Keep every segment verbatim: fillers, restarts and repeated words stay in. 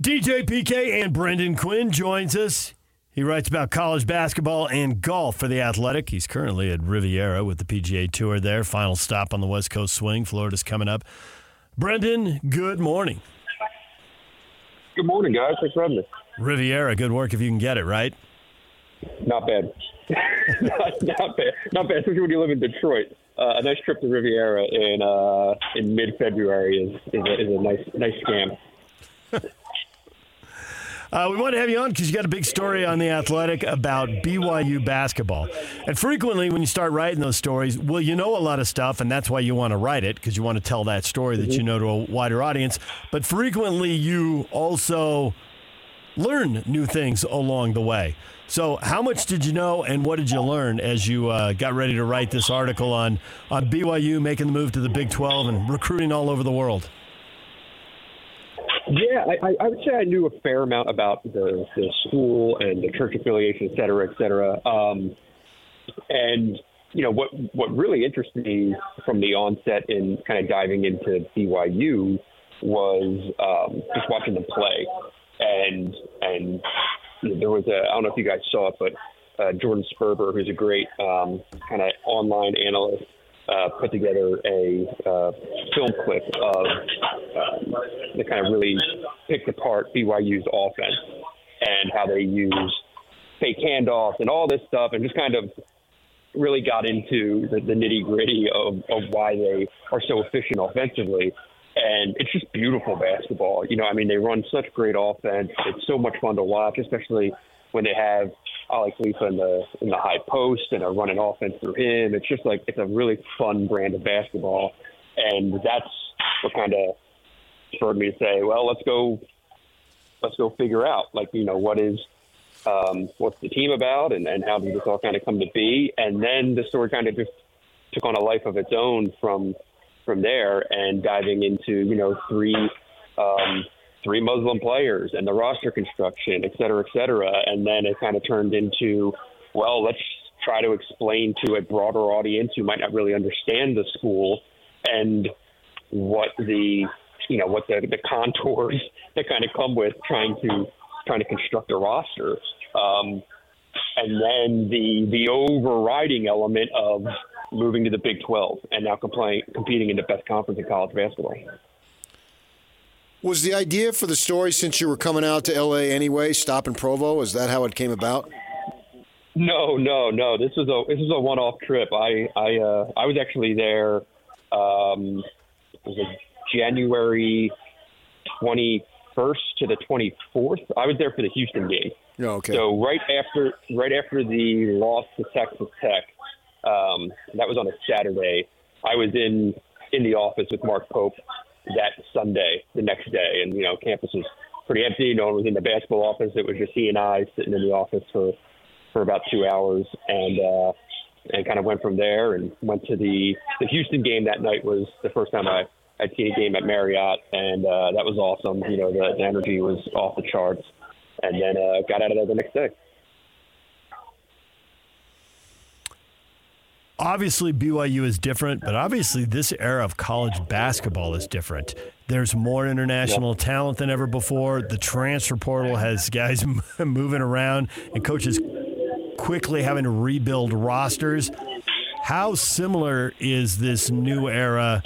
D J P K and Brendan Quinn joins us. He writes about college basketball and golf for The Athletic. He's currently at Riviera with the P G A Tour there. Final stop on the West Coast swing. Florida's coming up. Brendan, good morning. Good morning, guys. Thanks for having me. Riviera, good work if you can get it, right? Not bad. not, not bad. Not bad, especially when you live in Detroit. Uh, a nice trip to Riviera in uh, in mid-February is, is, a, is a nice nice scam. Uh, we want to have you on because you got a big story on The Athletic about B Y U basketball. And frequently when you start writing those stories, well, you know a lot of stuff, and that's why you want to write it, because you want to tell that story that mm-hmm. you know to a wider audience. But frequently you also learn new things along the way. So how much did you know, and what did you learn as you uh, got ready to write this article on, on B Y U making the move to the Big twelve and recruiting all over the world? Yeah, I, I would say I knew a fair amount about the, the school and the church affiliation, et cetera, et cetera. Um, and, you know, what what really interested me from the onset in kind of diving into B Y U was um, just watching them play. And, and you know, there was a – I don't know if you guys saw it, but uh, Jordan Sperber, who's a great um, kind of online analyst, Uh, put together a uh, film clip of uh, that kind of really picked apart B Y U's offense and how they use fake handoffs and all this stuff, and just kind of really got into the, the nitty-gritty of, of why they are so efficient offensively. And it's just beautiful basketball. You know, I mean, they run such great offense. It's so much fun to watch, especially when they have Khalifa in the in the high post and are running offense through him. It's just like, it's a really fun brand of basketball. And that's what kind of spurred me to say, well, let's go, let's go figure out, like, you know, what is, um, what's the team about, and, and how did this all kind of come to be? And then the story kind of just took on a life of its own from, from there, and diving into, you know, three, um, three Muslim players and the roster construction, et cetera, et cetera. And then it kind of turned into, well, let's try to explain to a broader audience who might not really understand the school and what the, you know, what the, the contours that kind of come with trying to, trying to construct a roster. Um, and then the, the overriding element of moving to the Big twelve and now complying, competing in the best conference in college basketball. Was the idea for the story, since you were coming out to L A anyway, stop in Provo? Is that how it came about? No, no, no. This is a this is a one-off trip. I I uh, I was actually there. Um, it was like January twenty-first to the twenty-fourth. I was there for the Houston game. Oh, okay. So right after right after the loss to Texas Tech, um, that was on a Saturday. I was in in the office with Mark Pope that Sunday, the next day. And, you know, campus was pretty empty. No one was in the basketball office. It was just he and I sitting in the office for, for about two hours and, uh, and kind of went from there and went to the, the Houston game. That night was the first time I, I'd seen a game at Marriott. And, uh, that was awesome. You know, the, the energy was off the charts, and then, uh, got out of there the next day. Obviously, B Y U is different, but obviously this era of college basketball is different. There's more international talent than ever before. The transfer portal has guys moving around and coaches quickly having to rebuild rosters. How similar is this new era?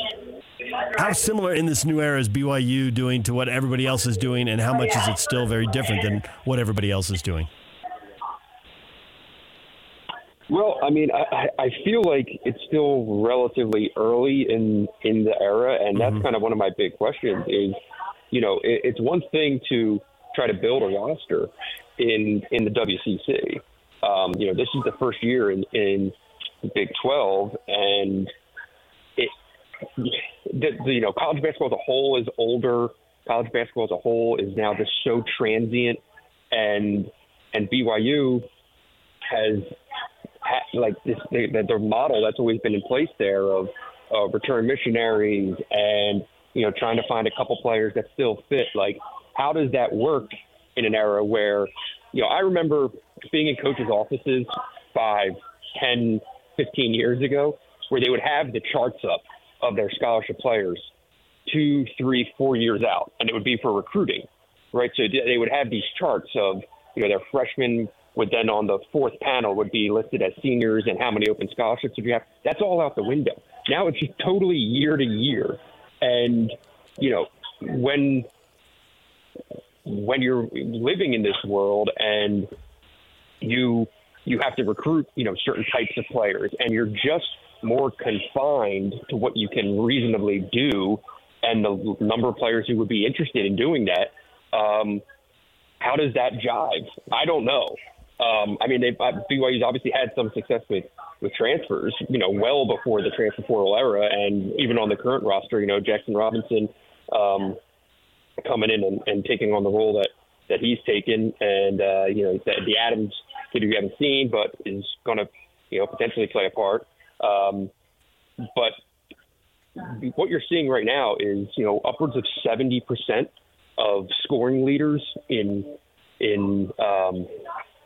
How similar in this new era is B Y U doing to what everybody else is doing, and how much is it still very different than what everybody else is doing? Well, I mean, I, I feel like it's still relatively early in, in the era, and that's mm-hmm. kind of one of my big questions is, you know, it, it's one thing to try to build a roster in in the W C C. Um, you know, this is the first year in, in the Big twelve, and, it, the, the, you know, college basketball as a whole is older. College basketball as a whole is now just so transient, and and B Y U has – like this, the, the model that's always been in place there of, of return missionaries and, you know, trying to find a couple players that still fit. Like, how does that work in an era where, you know, I remember being in coaches' offices five, ten, fifteen years ago where they would have the charts up of their scholarship players two, three, four years out, and it would be for recruiting. right? So they would have these charts of, you know, their freshmen would then on the fourth panel would be listed as seniors and how many open scholarships did you have. That's all out the window. Now it's just totally year to year. And, you know, when when you're living in this world and you you have to recruit, you know, certain types of players, and you're just more confined to what you can reasonably do and the number of players who would be interested in doing that, um, how does that jive? I don't know. Um, I mean, they've, B Y U's obviously had some success with, with transfers, you know, well before the transfer portal era, and even on the current roster, you know, Jackson Robinson um, coming in and, and taking on the role that, that he's taken, and, uh, you know, the, the Adams kid who you haven't seen but is going to, you know, potentially play a part. Um, but what you're seeing right now is, you know, upwards of seventy percent of scoring leaders in, in um,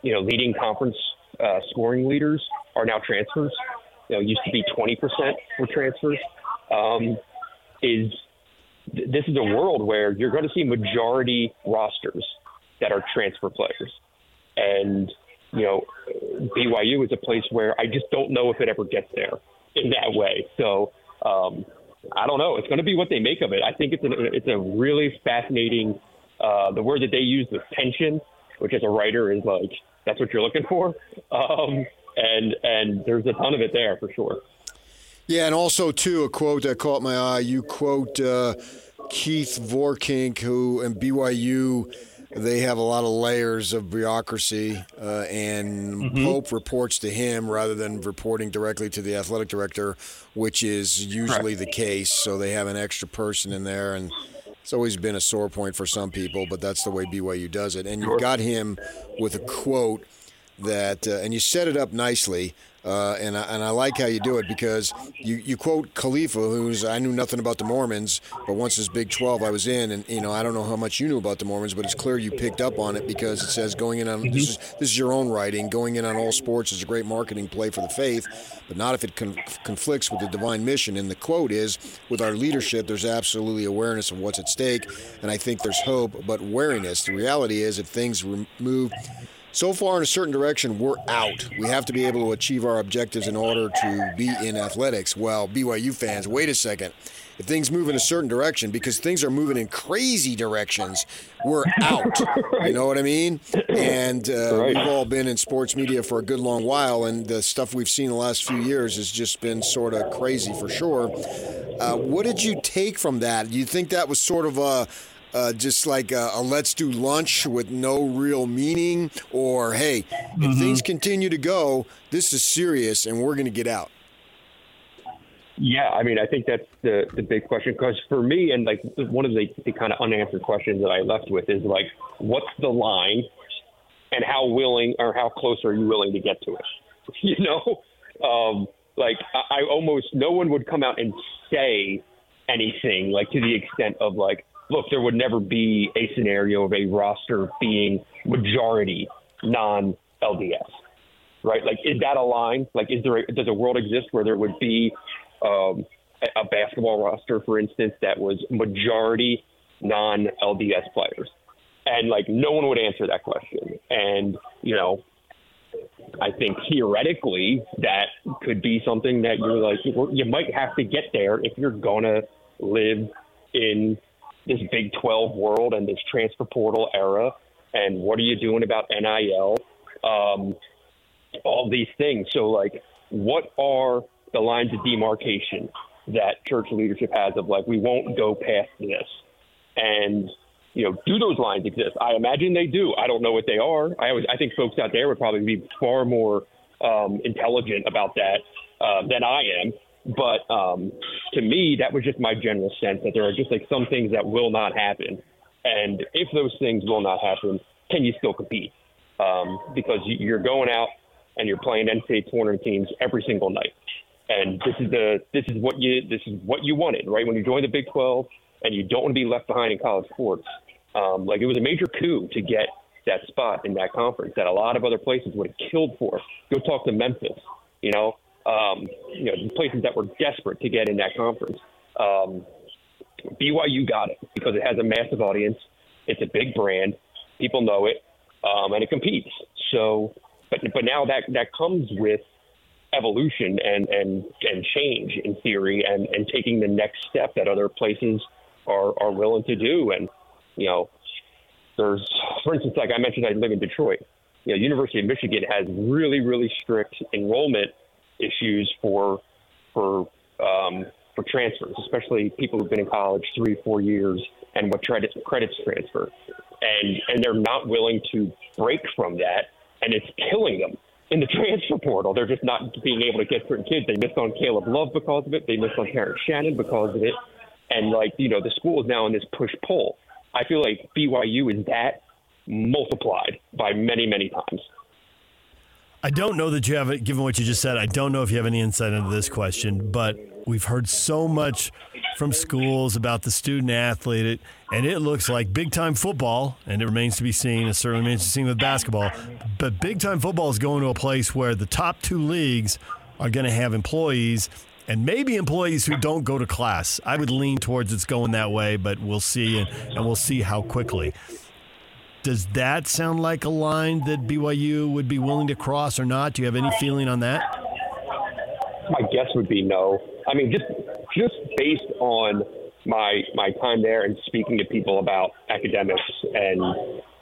you know, leading conference uh, scoring leaders are now transfers. You know, it used to be twenty percent were transfers. Um, is th- this is a world where you're going to see majority rosters that are transfer players. And, you know, B Y U is a place where I just don't know if it ever gets there in that way. So um, I don't know. It's going to be what they make of it. I think it's, an, it's a really fascinating, uh, the word that they use was tension, which as a writer is like, that's what you're looking for. Um, and and there's a ton of it there for sure. Yeah, and also, too, a quote that caught my eye. You quote uh, Keith Vorkink, who in B Y U – they have a lot of layers of bureaucracy, uh, and mm-hmm. Pope reports to him rather than reporting directly to the athletic director, which is usually the case. So they have an extra person in there, and it's always been a sore point for some people, but that's the way B Y U does it. And you got him with a quote that, uh, and you set it up nicely, uh, and, I, and I like how you do it because you, you quote Khalifa, who's, I knew nothing about the Mormons, but once this Big twelve I was in, and, you know, I don't know how much you knew about the Mormons, but it's clear you picked up on it because it says going in on, mm-hmm. this is, this is your own writing, going in on all sports is a great marketing play for the faith, but not if it con- conflicts with the divine mission. And the quote is, with our leadership, there's absolutely awareness of what's at stake, and I think there's hope, but wariness. The reality is if things remove... so far in a certain direction, we're out. We have to be able to achieve our objectives in order to be in athletics. Well, B Y U fans, wait a second. If things move in a certain direction, because things are moving in crazy directions, we're out. You know what I mean? And uh, right. We've all been in sports media for a good long while, and the stuff we've seen the last few years has just been sort of crazy for sure. Uh, what did you take from that? Do you think that was sort of a... Uh, just like a, a let's do lunch with no real meaning, or, hey, mm-hmm. if things continue to go, this is serious and we're going to get out? Yeah, I mean, I think that's the, the big question, because for me, and like one of the, the kind of unanswered questions that I left with is like, what's the line and how willing or how close are you willing to get to it? You know, um, like I, I almost no one would come out and say anything like to the extent of like, look, there would never be a scenario of a roster being majority non-L D S, right? Like, is that a line? Like, is there a, does a world exist where there would be um, a basketball roster, for instance, that was majority non-L D S players? And, like, no one would answer that question. And, you know, I think theoretically that could be something that you're like, you might have to get there if you're going to live in – this Big twelve world and this transfer portal era, and what are you doing about N I L, um, all these things. So, like, what are the lines of demarcation that church leadership has of, like, we won't go past this? And, you know, do those lines exist? I imagine they do. I don't know what they are. I always, I think folks out there would probably be far more um, intelligent about that uh, than I am. But um, to me, that was just my general sense that there are just like some things that will not happen. And if those things will not happen, can you still compete? Um, because you're going out and you're playing N C double A tournament teams every single night. And this is the this is what you this is what you wanted, right? When you joined the Big twelve and you don't want to be left behind in college sports. Um, like it was a major coup to get that spot in that conference that a lot of other places would have killed for. Go talk to Memphis, you know. Um, you know, places that were desperate to get in that conference. Um, B Y U got it because it has a massive audience. It's a big brand. People know it, um, and it competes. So, but but now that, that comes with evolution and, and, and change in theory, and, and taking the next step that other places are, are willing to do. And, you know, there's, for instance, like I mentioned, I live in Detroit. You know, University of Michigan has really, really strict enrollment issues for for um, for transfers, especially people who've been in college three, four years, and what credits credits transfer, and and they're not willing to break from that, and it's killing them in the transfer portal. They're just not being able to get certain kids. They missed on Caleb Love because of it. They missed on Karen Shannon because of it, and like you know, the school is now in this push pull. I feel like B Y U is that multiplied by many, many times. I don't know that you have it, given what you just said, I don't know if you have any insight into this question, but we've heard so much from schools about the student athlete, and it looks like big-time football, and it remains to be seen, it certainly remains to be seen with basketball, but big-time football is going to a place where the top two leagues are going to have employees, and maybe employees who don't go to class. I would lean towards it's going that way, but we'll see, and, and we'll see how quickly. Does that sound like a line that B Y U would be willing to cross or not? Do you have any feeling on that? My guess would be no. I mean, just just based on my my time there and speaking to people about academics and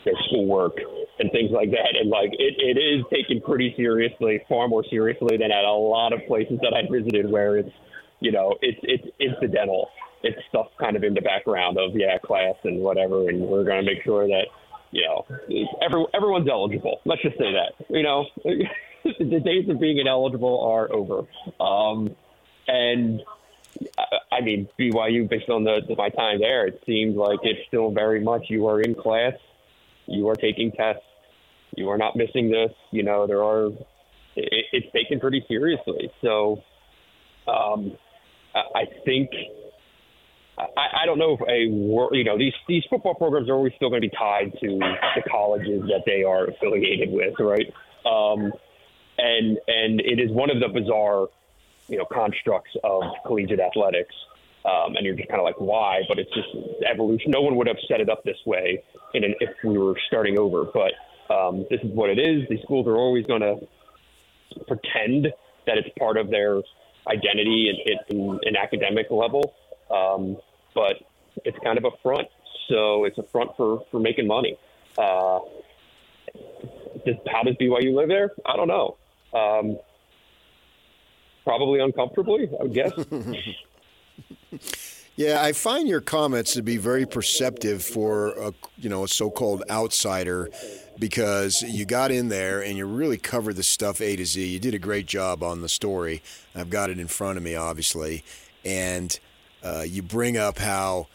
their schoolwork and things like that, and like it, it is taken pretty seriously, far more seriously than at a lot of places that I visited, where it's you know it's it's incidental. It's stuff kind of in the background of yeah, class and whatever, and we're going to make sure that. You know, every, everyone's eligible. Let's just say that, you know, the days of being ineligible are over. Um, and I, I mean, B Y U, based on the, the my time there, it seemed like it's still very much you are in class, you are taking tests, you are not missing this. You know, there are it, it's taken pretty seriously. So um, I, I think. I, I don't know if a you know these these football programs are always still going to be tied to the colleges that they are affiliated with, right? Um, and and it is one of the bizarre you know constructs of collegiate athletics, um, and you're just kind of like why? But it's just evolution. No one would have set it up this way in an, if we were starting over. But um, this is what it is. These schools are always going to pretend that it's part of their identity and an academic level. Um, But it's kind of a front, so it's a front for, for making money. Uh, does, how does B Y U live there? I don't know. Um, probably uncomfortably, I would guess. Yeah, I find your comments to be very perceptive for a you know a so-called outsider, because you got in there and you really covered the stuff A to Z. You did a great job on the story. I've got it in front of me, obviously, and. Uh, you bring up how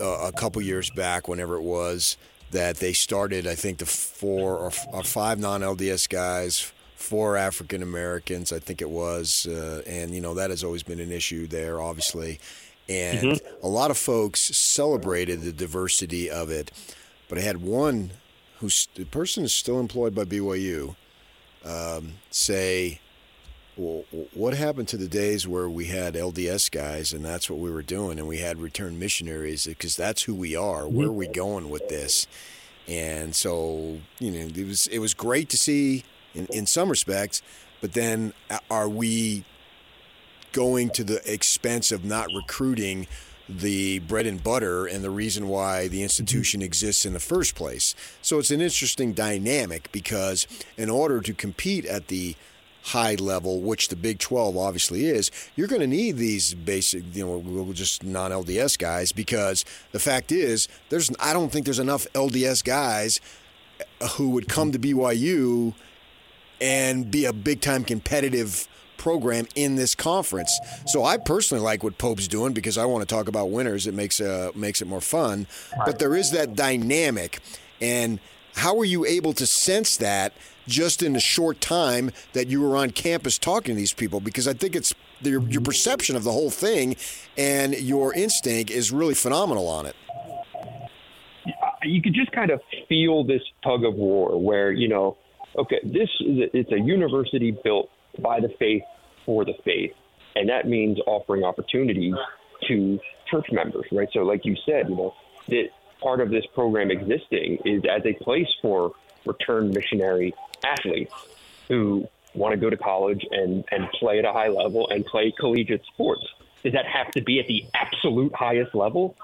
uh, a couple years back, whenever it was, that they started, I think, the four or, f- or five non-L D S guys, four African Americans, I think it was. Uh, and, you know, that has always been an issue there, obviously. And mm-hmm. a lot of folks celebrated the diversity of it. But I had one who's the person is still employed by B Y U um, say, well, what happened to the days where we had L D S guys and that's what we were doing, and we had return missionaries because that's who we are? Where are we going with this? And so, you know, it was it was great to see in, in some respects, but then are we going to the expense of not recruiting the bread and butter and the reason why the institution exists in the first place? So it's an interesting dynamic, because in order to compete at the high level, which the Big twelve obviously is, you're going to need these basic, you know, just non-L D S guys, because the fact is, there's I don't think there's enough L D S guys who would come to B Y U and be a big-time competitive program in this conference. So I personally like what Pope's doing, because I want to talk about winners. It makes uh, makes it more fun. But there is that dynamic, and how are you able to sense that just in the short time that you were on campus talking to these people? Because I think it's your, your perception of the whole thing and your instinct is really phenomenal on it. You could just kind of feel this tug of war where, you know, okay, this is a, it's a university built by the faith for the faith. And that means offering opportunities to church members, right? So like you said, you know, that part of this program existing is as a place for returned missionary athletes who want to go to college and, and play at a high level and play collegiate sports. Does that have to be at the absolute highest level?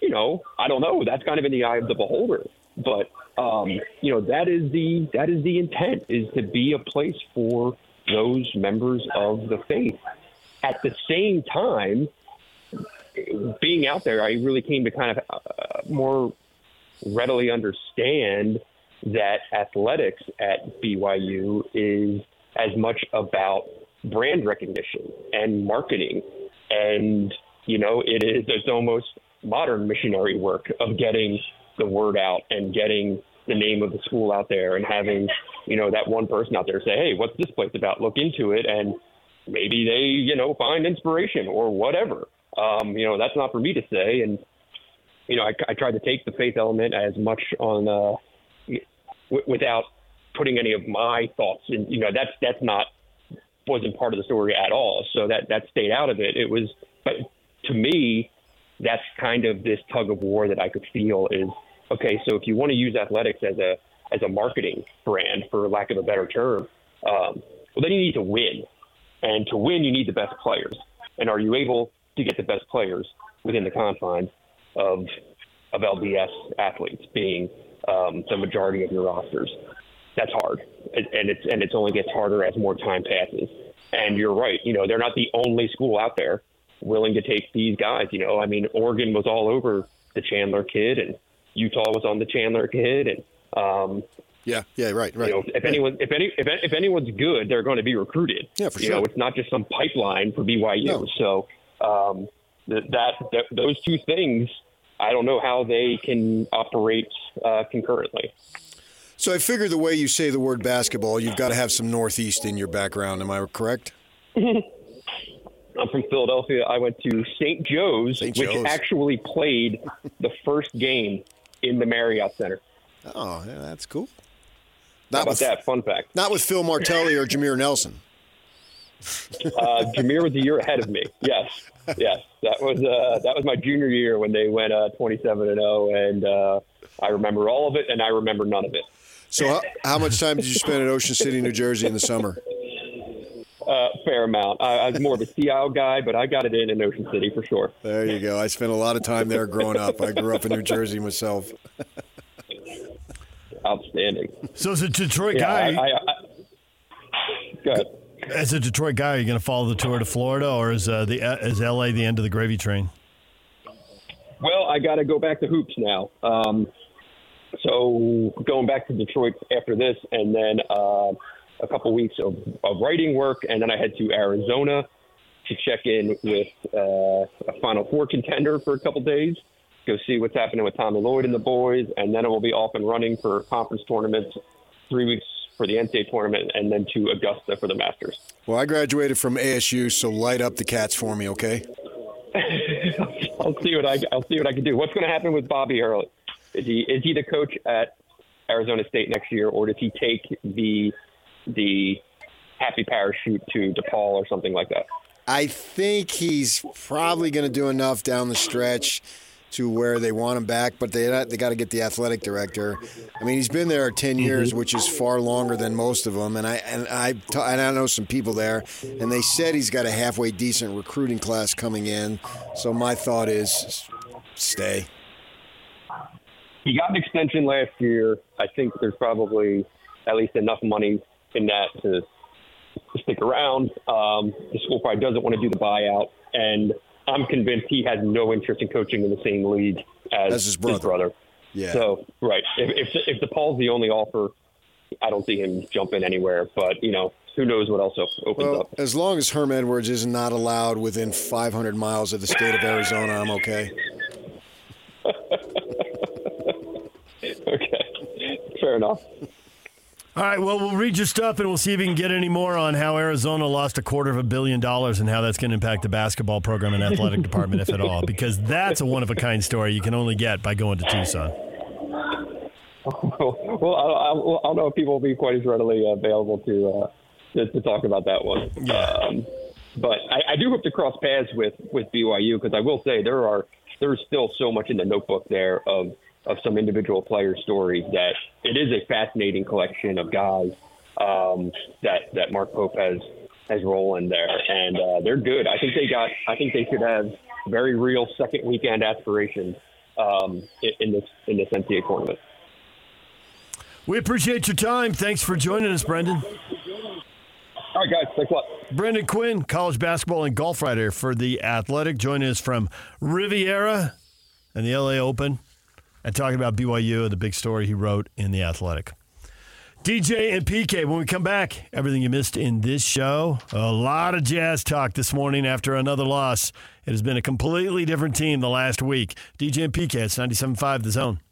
You know, I don't know. That's kind of in the eye of the beholder. But, um, you know, that is the that is the intent, is to be a place for those members of the faith. At the same time, being out there, I really came to kind of uh, more readily understand that athletics at B Y U is as much about brand recognition and marketing. And, you know, it is it's almost modern missionary work of getting the word out and getting the name of the school out there and having, you know, that one person out there say, hey, what's this place about? Look into it. And maybe they, you know, find inspiration or whatever. Um, you know, that's not for me to say. And, you know, I, I tried to take the faith element as much on uh, w- without putting any of my thoughts. And, you know, that's that's not wasn't part of the story at all. So that that stayed out of it. It was, but to me, that's kind of this tug of war that I could feel is, okay, so if you want to use athletics as a as a marketing brand, for lack of a better term, um, well, then you need to win. And to win, you need the best players. And are you able to get the best players within the confines of of L D S athletes being um, the majority of your rosters? That's hard, and, and it's and it's only gets harder as more time passes. And you're right, you know, they're not the only school out there willing to take these guys. You know, I mean, Oregon was all over the Chandler kid, and Utah was on the Chandler kid, and um, yeah, yeah, right, right. You know, if yeah. anyone, if any, if, if anyone's good, they're going to be recruited. Yeah, for you sure. You know, it's not just some pipeline for B Y U. No. So. Um, that, that those two things, I don't know how they can operate uh, concurrently. So I figure the way you say the word basketball, you've got to have some Northeast in your background. Am I correct? I'm from Philadelphia. I went to Saint Joe's, Saint Joe's, which actually played the first game in the Marriott Center. Oh, yeah, that's cool. Not how about with, that? Fun fact. Not with Phil Martelli or Jameer Nelson. uh, Jameer was a year ahead of me. Yes, yes, that was uh, that was my junior year when they went uh, twenty-seven and oh, and uh, I remember all of it, and I remember none of it. So, how, how much time did you spend in Ocean City, New Jersey, in the summer? Uh, fair amount. I, I was more of a Sea Isle guy, but I got it in in Ocean City for sure. There you go. I spent a lot of time there growing up. I grew up in New Jersey myself. Outstanding. So, as a Detroit yeah, guy, I, I, I, go ahead. As a Detroit guy, are you going to follow the tour to Florida, or is uh, the is L A the end of the gravy train? Well, I got to go back to hoops now. Um, so going back to Detroit after this, and then uh, a couple weeks of, of writing work, and then I head to Arizona to check in with uh, a Final Four contender for a couple days, go see what's happening with Tommy Lloyd and the boys, and then I will be off and running for conference tournaments three weeks for the N C double A tournament, and then to Augusta for the Masters. Well, I graduated from A S U, so light up the Cats for me, okay? I'll see what I I'll see what I can do. What's going to happen with Bobby Hurley? Is he is he the coach at Arizona State next year, or does he take the the happy parachute to DePaul or something like that? I think he's probably going to do enough down the stretch to where they want him back, but they they got to get the athletic director. I mean, he's been there ten years, mm-hmm. which is far longer than most of them. And I and I ta- and I know some people there, and they said he's got a halfway decent recruiting class coming in. So my thought is, stay. He got an extension last year. I think there's probably at least enough money in that to, to stick around. Um, the school probably doesn't want to do the buyout, and I'm convinced he has no interest in coaching in the same league as, as his brother. His brother. Yeah. So, right. If if, if DePaul's the only offer, I don't see him jumping anywhere. But, you know, who knows what else opens well, up. As long as Herm Edwards is not allowed within five hundred miles of the state of Arizona, I'm okay. Okay. Fair enough. All right, well, we'll read your stuff, and we'll see if we can get any more on how Arizona lost a quarter of a billion dollars and how that's going to impact the basketball program and athletic department, if at all, because that's a one-of-a-kind story you can only get by going to Tucson. Well, I don't know if people will be quite as readily available to uh, to, to talk about that one. Yeah. Um, but I, I do hope to cross paths with, with B Y U, because I will say there are there's still so much in the notebook there of of some individual player stories, that it is a fascinating collection of guys um, that that Mark Pope has has rolling there, and uh, they're good. I think they got. I think they could have very real second weekend aspirations um, in this in this N C double A tournament. We appreciate your time. Thanks for joining us, Brendan. All right, guys. Thanks a lot. Brendan Quinn, college basketball and golf writer for The Athletic, joining us from Riviera and the L A Open and talking about B Y U and the big story he wrote in The Athletic. D J and P K, when we come back, everything you missed in this show. A lot of Jazz talk this morning after another loss. It has been a completely different team the last week. D J and P K, it's ninety-seven point five The Zone.